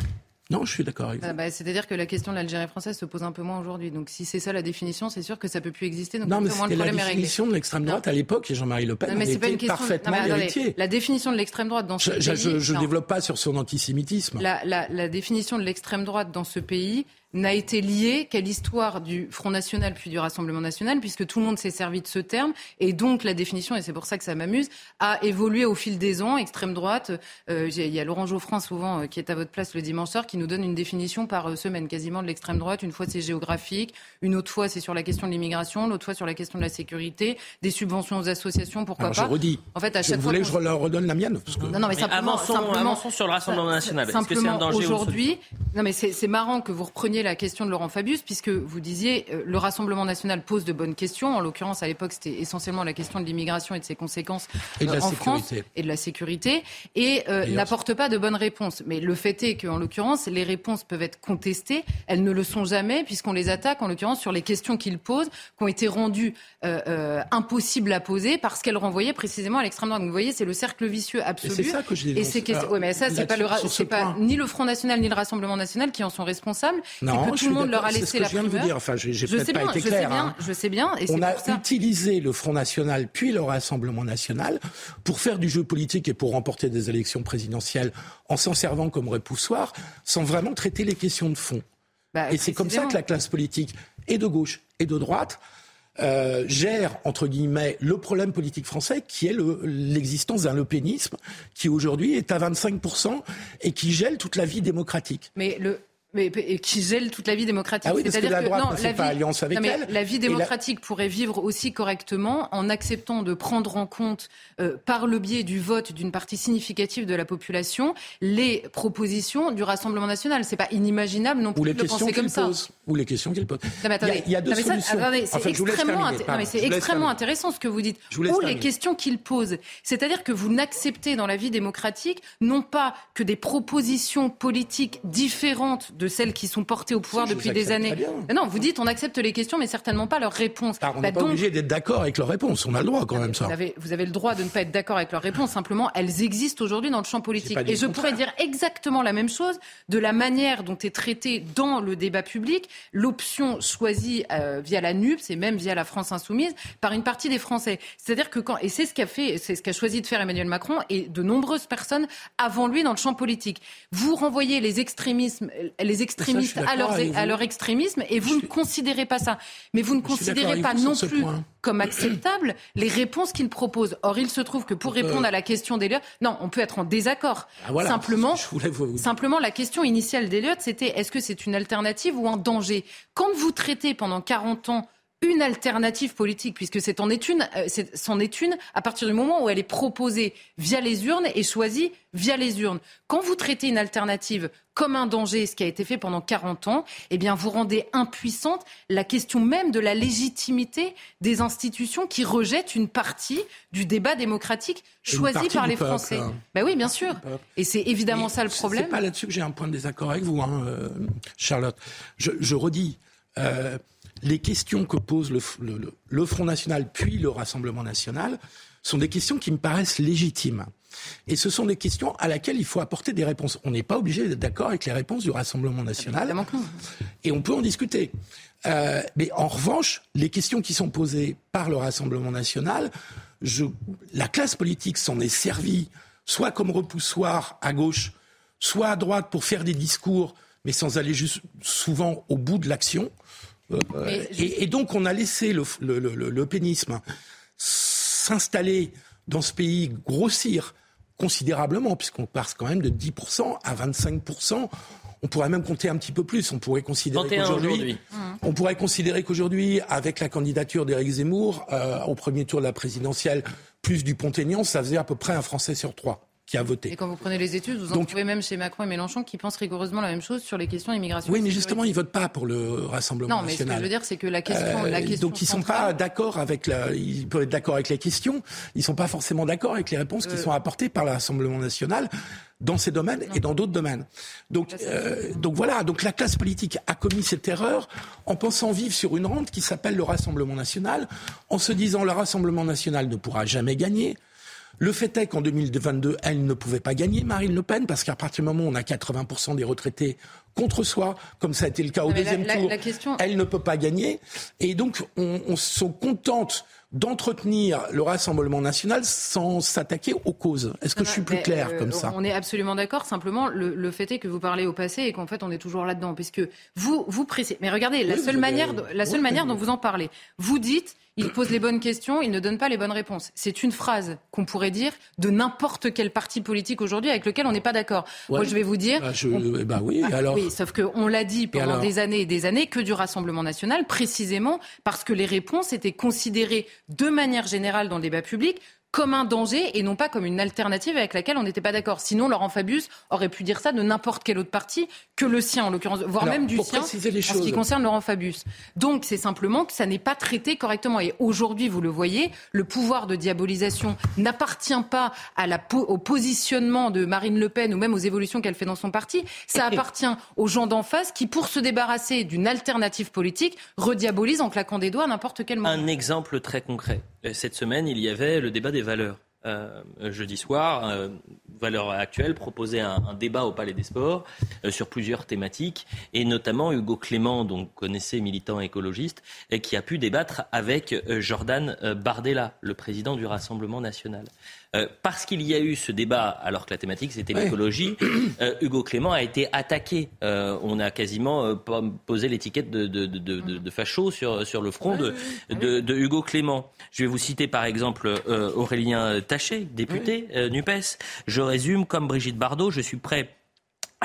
Non, je suis d'accord avec vous. Ah bah, c'est-à-dire que la question de l'Algérie française se pose un peu moins aujourd'hui. Donc si c'est ça la définition, c'est sûr que ça ne peut plus exister. Donc, non, mais c'était la définition de l'extrême droite non. à l'époque, et Jean-Marie Le Pen non, mais c'est pas une question... parfaitement non, mais attendez, héritier. La définition de l'extrême droite dans ce je, pays... Je, je ne développe pas sur son antisémitisme. La, la, la définition de l'extrême droite dans ce pays n'a été liée qu'à l'histoire du Front National puis du Rassemblement National, puisque tout le monde s'est servi de ce terme, et donc la définition, et c'est pour ça que ça m'amuse, a évolué au fil des ans. Extrême droite, euh, il y a Laurent Joffrin souvent euh, qui est à votre place le dimanche soir, qui nous donne une définition par semaine quasiment de l'extrême droite. Une fois c'est géographique, une autre fois c'est sur la question de l'immigration, l'autre fois sur la question de la sécurité, des subventions aux associations, pourquoi Alors, pas. Je redis, en fait, à chaque vous fois voulez, je leur redonne la mienne parce que... Non, non, mais, mais simplement, avançons, simplement, avançons sur le Rassemblement National. Est-ce que c'est un danger aujourd'hui ? Non, mais c'est, c'est marrant que vous repreniez la question de Laurent Fabius, puisque vous disiez euh, le Rassemblement National pose de bonnes questions. En l'occurrence, à l'époque, c'était essentiellement la question de l'immigration et de ses conséquences euh, et de la en sécurité. France et de la sécurité, et euh, n'apporte pas de bonnes réponses. Mais le fait est qu'en l'occurrence, les réponses peuvent être contestées. Elles ne le sont jamais, puisqu'on les attaque, en l'occurrence, sur les questions qu'ils posent, qui ont été rendues euh, euh, impossibles à poser parce qu'elles renvoyaient précisément à l'extrême droite. Donc, vous voyez, c'est le cercle vicieux absolu. Et c'est ça que j'ai dénoncé. Oui, mais ça, c'est pas, le ra- ce c'est pas ni le Front National ni le Rassemblement National qui en sont responsables. Non, que tout le monde leur a laissé la primeur. Je viens de vous dire. Enfin, j'ai, j'ai je peut-être sais pas bien, été clair. Je sais bien, hein. je sais bien et c'est On a ça. utilisé le Front National puis le Rassemblement National pour faire du jeu politique et pour remporter des élections présidentielles en s'en servant comme repoussoir, sans vraiment traiter les questions de fond. Bah, et c'est comme ça que la classe politique, et de gauche et de droite, Euh, gère, entre guillemets, le problème politique français qui est le, l'existence d'un lepénisme qui aujourd'hui est à vingt-cinq pour cent et qui gèle toute la vie démocratique. Mais le... Mais et qui gèle toute la vie démocratique. Ah oui, parce C'est-à-dire que la droite que, non, ne fait vie, pas alliance avec non, elle. La vie démocratique la... pourrait vivre aussi correctement en acceptant de prendre en compte, euh, par le biais du vote d'une partie significative de la population, les propositions du Rassemblement national. C'est pas inimaginable non plus de le penser comme ça. Pose. Ou les questions qu'il pose. Non, mais attendez, il y a, il y a deux non, mais ça, solutions. Attendez, c'est en fait, extrêmement, terminer, non, mais c'est extrêmement intéressant ce que vous dites. Vous ou terminer. Les questions qu'il pose. C'est-à-dire que vous n'acceptez dans la vie démocratique non pas que des propositions politiques différentes de de celles qui sont portées au pouvoir si, depuis des années. Non, vous dites on accepte les questions, mais certainement pas leurs réponses. Ah, on n'est bah, pas donc... obligé d'être d'accord avec leurs réponses. On a le droit quand non, même vous ça. Avez, vous avez le droit de ne pas être d'accord avec leurs réponses. Simplement, elles existent aujourd'hui dans le champ politique. Et je contraire. pourrais dire exactement la même chose de la manière dont est traitée dans le débat public l'option choisie euh, via la NUPS et même via la France Insoumise par une partie des Français. C'est-à-dire que quand et c'est ce qu'a fait, c'est ce qu'a choisi de faire Emmanuel Macron et de nombreuses personnes avant lui dans le champ politique. Vous renvoyez les extrémismes, les Les extrémistes ça, à, leur, à leur extrémisme et vous je ne suis... considérez pas ça. Mais vous ne je considérez pas non plus point. comme acceptable les réponses qu'ils proposent. Or, il se trouve que pour répondre euh... à la question d'Eliott, non, on peut être en désaccord. Ah, voilà, simplement, vous... simplement, la question initiale d'Eliott, c'était est-ce que c'est une alternative ou un danger ? Quand vous traitez pendant quarante ans une alternative politique, puisque c'est en est une, c'est, c'en est une à partir du moment où elle est proposée via les urnes et choisie via les urnes. Quand vous traitez une alternative comme un danger, ce qui a été fait pendant quarante ans, eh bien vous rendez impuissante la question même de la légitimité des institutions qui rejettent une partie du débat démocratique choisi par les peuple, Français. Hein. Ben oui, bien sûr. Et c'est évidemment Mais ça le problème. C'est pas là-dessus que j'ai un point de désaccord avec vous, hein, euh, Charlotte. Je, je redis, euh, les questions que pose le, le, le Front National puis le Rassemblement National sont des questions qui me paraissent légitimes. Et ce sont des questions à laquelle il faut apporter des réponses. On n'est pas obligé d'être d'accord avec les réponses du Rassemblement National. Et on peut en discuter. Euh, mais en revanche, les questions qui sont posées par le Rassemblement National, je, la classe politique s'en est servie, soit comme repoussoir à gauche, soit à droite pour faire des discours, mais sans aller juste souvent au bout de l'action. Euh, et, et donc on a laissé le, le, le, le, le pénisme s'installer dans ce pays, grossir considérablement, puisqu'on passe quand même de dix pour cent à vingt-cinq pour cent. On pourrait même compter un petit peu plus. On pourrait considérer qu'aujourd'hui, aujourd'hui. on pourrait considérer qu'aujourd'hui, avec la candidature d'Éric Zemmour euh, au premier tour de la présidentielle, plus Dupont-Aignan, ça faisait à peu près un Français sur trois qui a voté. Et quand vous prenez les études, vous en Donc, trouvez même chez Macron et Mélenchon qui pensent rigoureusement la même chose sur les questions d'immigration. Oui, mais justement, ils ne votent pas pour le Rassemblement non, national. Non, mais ce que je veux dire, c'est que la question, euh, la question donc ils sont centrale... pas d'accord avec la, ils peuvent être d'accord avec les questions, ils sont pas forcément d'accord avec les réponses euh... qui sont apportées par le Rassemblement national dans ces domaines non. et dans d'autres domaines. Donc, euh, donc voilà, donc la classe politique a commis cette erreur en pensant vivre sur une rente qui s'appelle le Rassemblement national, en se disant le Rassemblement national ne pourra jamais gagner. Le fait est qu'en deux mille vingt-deux, elle ne pouvait pas gagner, Marine Le Pen, parce qu'à partir du moment où on a quatre-vingts pour cent des retraités contre soi, comme ça a été le cas au Mais deuxième la, tour, la, la question... elle ne peut pas gagner. Et donc, on, on se contente d'entretenir le Rassemblement national sans s'attaquer aux causes. Est-ce que non, je suis plus clair euh, comme ça ? On est absolument d'accord. Simplement, le, le fait est que vous parlez au passé et qu'en fait, on est toujours là-dedans, puisque vous vous pressez. Mais regardez, oui, la seule manière, euh, la seule oui, manière oui. dont vous en parlez, vous dites, il pose les bonnes questions, il ne donne pas les bonnes réponses. C'est une phrase qu'on pourrait dire de n'importe quel parti politique aujourd'hui avec lequel on n'est pas d'accord. Ouais. Moi, je vais vous dire. Bah, je, on... eh ben oui, ah, alors. Oui, sauf que on l'a dit pendant des années et des années que du Rassemblement national, précisément parce que les réponses étaient considérées de manière générale dans le débat public, comme un danger et non pas comme une alternative avec laquelle on n'était pas d'accord. Sinon, Laurent Fabius aurait pu dire ça de n'importe quel autre parti que le sien, en l'occurrence, voire Alors, même du sien, en ce qui concerne Laurent Fabius. Donc, c'est simplement que ça n'est pas traité correctement. Et aujourd'hui, vous le voyez, le pouvoir de diabolisation n'appartient pas à la po- au positionnement de Marine Le Pen ou même aux évolutions qu'elle fait dans son parti. Ça appartient aux gens d'en face qui, pour se débarrasser d'une alternative politique, rediabolisent en claquant des doigts à n'importe quel moment. Un exemple très concret. Cette semaine, il y avait le débat des valeurs. Euh, jeudi soir, euh, Valeurs Actuelles proposait un, un débat au Palais des Sports euh, sur plusieurs thématiques, et notamment Hugo Clément, donc connaissez, militant écologiste, et qui a pu débattre avec euh, Jordan euh, Bardella, le président du Rassemblement National. Euh, parce qu'il y a eu ce débat, alors que la thématique c'était ouais. l'écologie, euh, Hugo Clément a été attaqué. Euh, on a quasiment euh, posé l'étiquette de, de, de, de, de facho sur, sur le front de, de, de Hugo Clément. Je vais vous citer par exemple euh, Aurélien Taché, député euh, NUPES. Je résume comme Brigitte Bardot, je suis prêt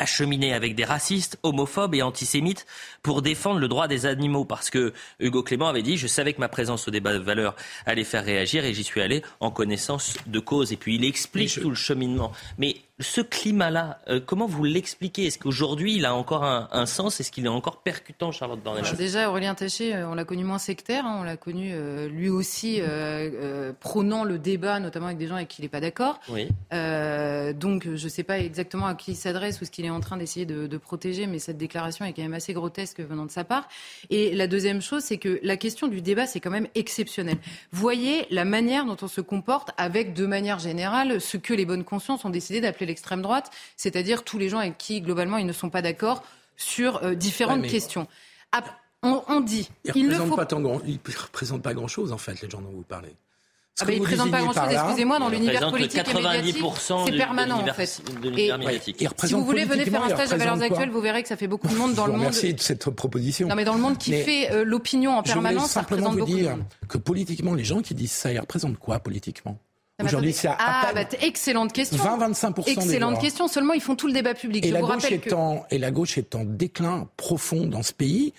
à cheminer avec des racistes, homophobes et antisémites pour défendre le droit des animaux. Parce que Hugo Clément avait dit « Je savais que ma présence au débat de valeurs allait faire réagir et j'y suis allé en connaissance de cause. » Et puis il explique je... tout le cheminement. Mais ce climat-là, euh, comment vous l'expliquez ? Est-ce qu'aujourd'hui, il a encore un, un sens ? Est-ce qu'il est encore percutant, Charlotte Dornellas ? Déjà, Aurélien Taché, euh, on l'a connu moins sectaire. Hein, on l'a connu, euh, lui aussi, euh, euh, prônant le débat, notamment avec des gens avec qui il n'est pas d'accord. Oui. Euh, donc, je ne sais pas exactement à qui il s'adresse ou ce qu'il est en train d'essayer de, de protéger, mais cette déclaration est quand même assez grotesque venant de sa part. Et la deuxième chose, c'est que la question du débat, c'est quand même exceptionnel. Voyez la manière dont on se comporte avec, de manière générale, ce que les bonnes consciences ont décidé d'appeler l'extrême droite, c'est-à-dire tous les gens avec qui, globalement, ils ne sont pas d'accord sur euh, différentes ouais, questions. À, on, on dit... Ils ne faut... représentent pas grand-chose, en fait, les gens dont vous parlez. Ah bah ils ne présentent pas grand-chose, excusez-moi, dans l'univers politique et médiatique, c'est permanent en fait. Et si vous voulez, venez faire un stage de Valeurs Actuelles, vous verrez que ça fait beaucoup de monde dans le monde. Merci de cette proposition. Non mais dans le monde qui mais fait euh, l'opinion en permanence, ça représente beaucoup de monde. Je voulais simplement vous dire que politiquement, les gens qui disent ça, ils représentent quoi politiquement ? Aujourd'hui, c'est à, ah, à bah, excellente question. vingt à vingt-cinq pour cent excellente des question. Seulement, ils font tout le débat public. Et, Je la, vous gauche rappelle que... en, et la gauche est en déclin profond dans ce pays.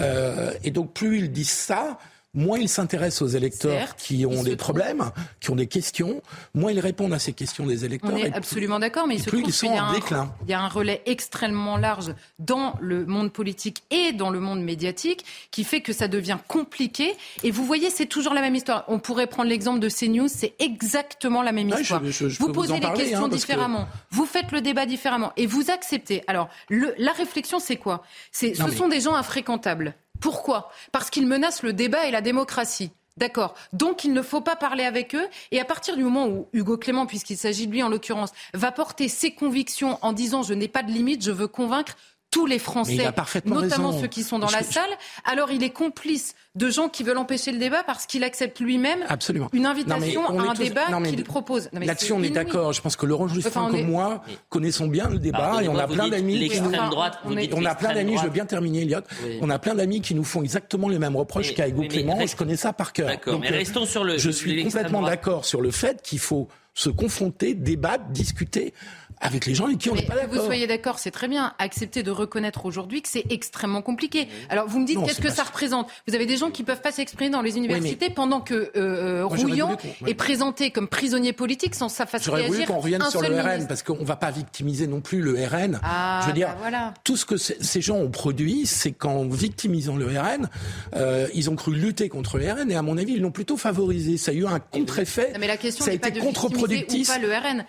Euh, et donc, plus ils disent ça, moins ils s'intéressent aux électeurs Certes, qui ont des problèmes, trouve... qui ont des questions, moins ils répondent à ces questions des électeurs. On est absolument plus, d'accord, mais il se trouve qu'il y a, un, il y a un relais extrêmement large dans le monde politique et dans le monde médiatique qui fait que ça devient compliqué. Et vous voyez, c'est toujours la même histoire. On pourrait prendre l'exemple de CNews, c'est exactement la même ouais, histoire. Je, je, je vous posez vous les parler, questions hein, différemment, que... vous faites le débat différemment et vous acceptez. Alors, le, la réflexion, c'est quoi ? c'est, Ce non, mais... sont des gens infréquentables. Pourquoi ? Parce qu'ils menacent le débat et la démocratie. D'accord. Donc, il ne faut pas parler avec eux. Et à partir du moment où Hugo Clément, puisqu'il s'agit de lui en l'occurrence, va porter ses convictions en disant « je n'ai pas de limite, je veux convaincre », tous les Français, notamment raison. ceux qui sont dans je, la je... salle, alors il est complice de gens qui veulent empêcher le débat parce qu'il accepte lui-même Absolument. une invitation à un tous... débat non, mais... qu'il propose. Non, mais là-dessus, on est d'accord. Je pense que Laurent Joffrin enfin, est... comme moi connaissons bien le débat Pardon, et on a plein d'amis. L'extrême droite, on, est... on a plein d'amis, je veux bien terminer, Elliot. Oui. On a plein d'amis qui nous font exactement les mêmes reproches mais, qu'à Hugo Clément. Reste... Je connais ça par cœur. D'accord. Donc, mais restons sur le. Je suis complètement d'accord sur le fait qu'il faut se confronter, débattre, discuter avec les gens avec qui on n'est pas d'accord. Que vous soyez d'accord, c'est très bien. Accepter de reconnaître aujourd'hui que c'est extrêmement compliqué. Alors, vous me dites non, qu'est-ce que ça, ça représente. Vous avez des gens qui ne peuvent pas s'exprimer dans les universités oui, mais... pendant que euh, Rouillon est oui. présenté comme prisonnier politique sans sa façon de réagir. J'aurais voulu qu'on revienne sur le ministre. R N, parce qu'on ne va pas victimiser non plus le R N. Ah, Je veux dire, bah voilà. tout ce que ces gens ont produit, c'est qu'en victimisant le R N, euh, ils ont cru lutter contre le R N et à mon avis, ils l'ont plutôt favorisé. Ça a eu un contre-effet. Non, mais la question ça a été contre-productif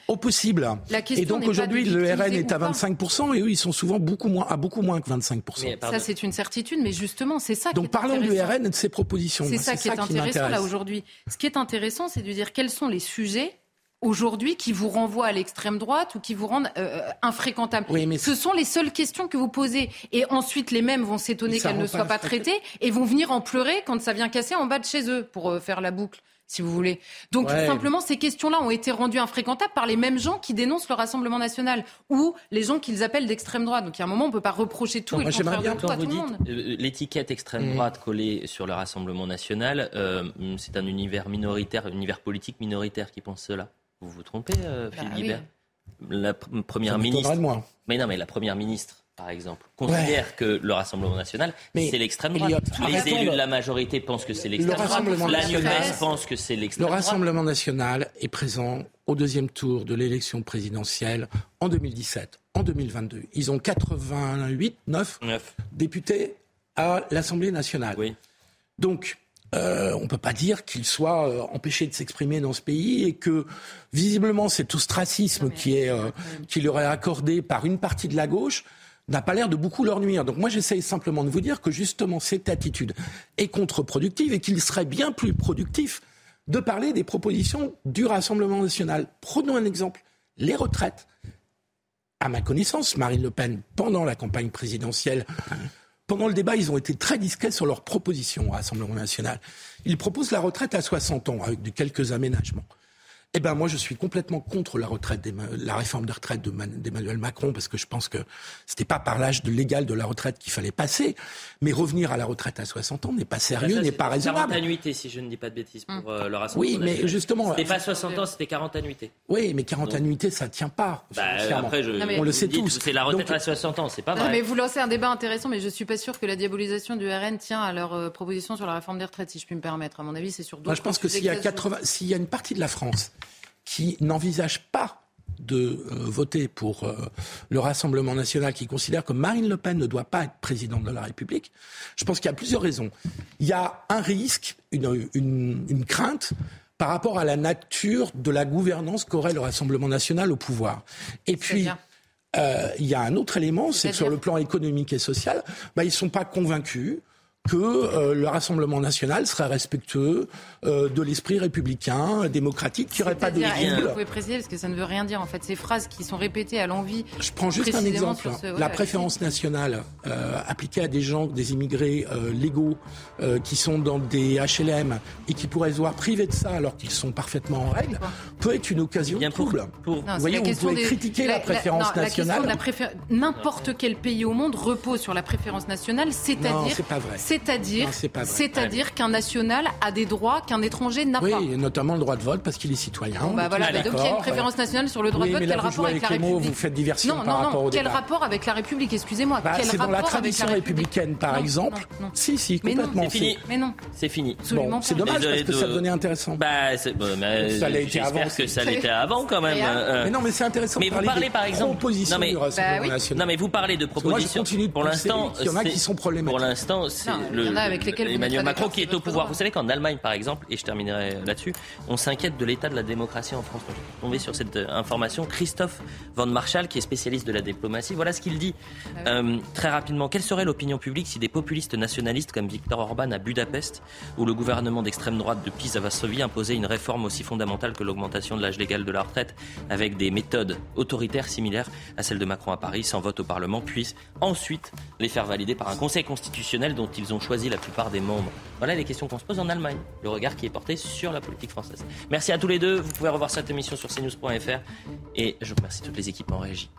au possible. La question Donc aujourd'hui, le R N est à vingt-cinq pour cent et eux, ils sont souvent beaucoup moins, à beaucoup moins que vingt-cinq pour cent. Ça, c'est une certitude, mais justement, c'est ça qui Donc, est intéressant. Donc parlons du R N et de ses propositions. C'est, ben, ça, c'est ça qui est ça intéressant qui là aujourd'hui. Ce qui est intéressant, c'est de dire quels sont les sujets aujourd'hui qui vous renvoient à l'extrême droite ou qui vous rendent euh, infréquentables. Oui, mais ce sont les seules questions que vous posez. Et ensuite, les mêmes vont s'étonner qu'elles ne soient pas traitées et vont venir en pleurer quand ça vient casser en bas de chez eux pour euh, faire la boucle. Si vous voulez. Donc, ouais. simplement, ces questions-là ont été rendues infréquentables par les mêmes gens qui dénoncent le Rassemblement national ou les gens qu'ils appellent d'extrême droite. Donc, il y a un moment, on ne peut pas reprocher tout non, et le contraire de tout à tout le monde. L'étiquette extrême droite collée sur le Rassemblement national, euh, c'est un univers minoritaire, univers politique minoritaire qui pense cela. Vous vous trompez, euh, Philippe bah, Guibert oui. La pr- première ministre. Mais non, mais la première ministre. Par exemple, considère ouais. que le Rassemblement national, mais c'est l'extrême droite. A, les élus de la majorité pensent que c'est l'extrême le droite. La NUPES pense que c'est l'extrême droite. Le Rassemblement droite. national est présent au deuxième tour de l'élection présidentielle en deux mille dix-sept, en deux mille vingt-deux. Ils ont quatre-vingt-huit, neuf députés à l'Assemblée nationale. Oui. Donc, euh, on ne peut pas dire qu'ils soient euh, empêchés de s'exprimer dans ce pays et que, visiblement, cet ostracisme qui, est, euh, qui leur est accordé par une partie de la gauche n'a pas l'air de beaucoup leur nuire. Donc moi, j'essaye simplement de vous dire que justement, cette attitude est contre-productive et qu'il serait bien plus productif de parler des propositions du Rassemblement national. Prenons un exemple, les retraites. À ma connaissance, Marine Le Pen, pendant la campagne présidentielle, pendant le débat, ils ont été très discrets sur leurs propositions au Rassemblement national. Ils proposent la retraite à soixante ans, avec quelques aménagements. Eh ben moi, je suis complètement contre la retraite, la réforme des retraites de Man, d'Emmanuel Macron, parce que je pense que c'était pas par l'âge légal de la retraite qu'il fallait passer, mais revenir à la retraite à soixante ans n'est pas sérieux, ça, n'est pas raisonnable. quarante annuités, si je ne dis pas de bêtises, pour euh, le Rassemblement national. Oui, mais justement, c'était pas soixante ans, c'était quarante annuités. Oui, mais quarante annuités, ça tient pas. Bah, après, je, non, on le sait tous. C'est la retraite Donc, à soixante ans, c'est pas non, vrai. Mais vous lancez un débat intéressant, mais je suis pas sûr que la diabolisation du R N tient à leur euh, proposition sur la réforme des retraites, si je puis me permettre. À mon avis, c'est sur d'autres. Moi, je pense que s'il y a quatre-vingts, s'il y a une partie de la France qui n'envisage pas de euh, voter pour euh, le Rassemblement national, qui considère que Marine Le Pen ne doit pas être présidente de la République, je pense qu'il y a plusieurs raisons. Il y a un risque, une, une, une crainte par rapport à la nature de la gouvernance qu'aurait le Rassemblement national au pouvoir. Et puis, euh, il y a un autre élément, c'est, c'est que sur le plan économique et social, bah, ils ne sont pas convaincus que euh, le Rassemblement national serait respectueux euh, de l'esprit républicain, démocratique, qui n'aurait pas de troubles. Vous pouvez préciser, parce que ça ne veut rien dire, en fait, ces phrases qui sont répétées à l'envi. Je prends juste un exemple. Ce... La ouais, préférence c'est... nationale euh, appliquée à des gens, des immigrés euh, légaux, euh, qui sont dans des H L M et qui pourraient se voir privés de ça alors qu'ils sont parfaitement en règle, peut être une occasion de trouble. Pour... Vous voyez, on pourrait des... critiquer la, la préférence la, non, nationale. La question de la préfé... N'importe quel pays au monde repose sur la préférence nationale, c'est-à-dire... Non, c'est pas vrai. C'est C'est-à-dire, c'est-à-dire qu'un national a des droits qu'un étranger n'a oui, pas. Oui, et notamment le droit de vote parce qu'il est citoyen. Bon, bah voilà, donc il y a une préférence nationale sur le droit oui, de vote. Quel rapport avec, avec la République mots, vous faites diversion non, par non, rapport non, au quel débat. rapport avec la République, excusez-moi. Bah, quel c'est rapport dans la tradition avec la républicaine, par non, exemple. Non, non. Si, si, mais complètement. Non, c'est fini. Mais non, c'est fini. Absolument bon, pas. C'est dommage parce que ça devenait intéressant. Bah, c'est, bah, ça l'a été avant. J'espère que ça l'était avant quand même. Mais non, mais c'est intéressant. Mais vous parlez par exemple propositions du Rassemblement national. Non, mais vous parlez de propositions. Pour l'instant, il y en a qui sont problématiques. Pour l'instant, c'est Emmanuel Macron qui est au pouvoir. Vous savez qu'en Allemagne, par exemple, et je terminerai là-dessus, on s'inquiète de l'état de la démocratie en France. Je suis tombé sur cette information. Christophe Van Marschall, qui est spécialiste de la diplomatie, voilà ce qu'il dit. Euh, très rapidement, quelle serait l'opinion publique si des populistes nationalistes comme Viktor Orbán à Budapest ou le gouvernement d'extrême droite de Pisa Varsovie imposaient une réforme aussi fondamentale que l'augmentation de l'âge légal de la retraite avec des méthodes autoritaires similaires à celles de Macron à Paris, sans vote au Parlement, puis ensuite les faire valider par un Conseil constitutionnel dont ils ont choisi la plupart des membres. Voilà les questions qu'on se pose en Allemagne, le regard qui est porté sur la politique française. Merci à tous les deux, vous pouvez revoir cette émission sur c news point f r et je remercie toutes les équipes en régie.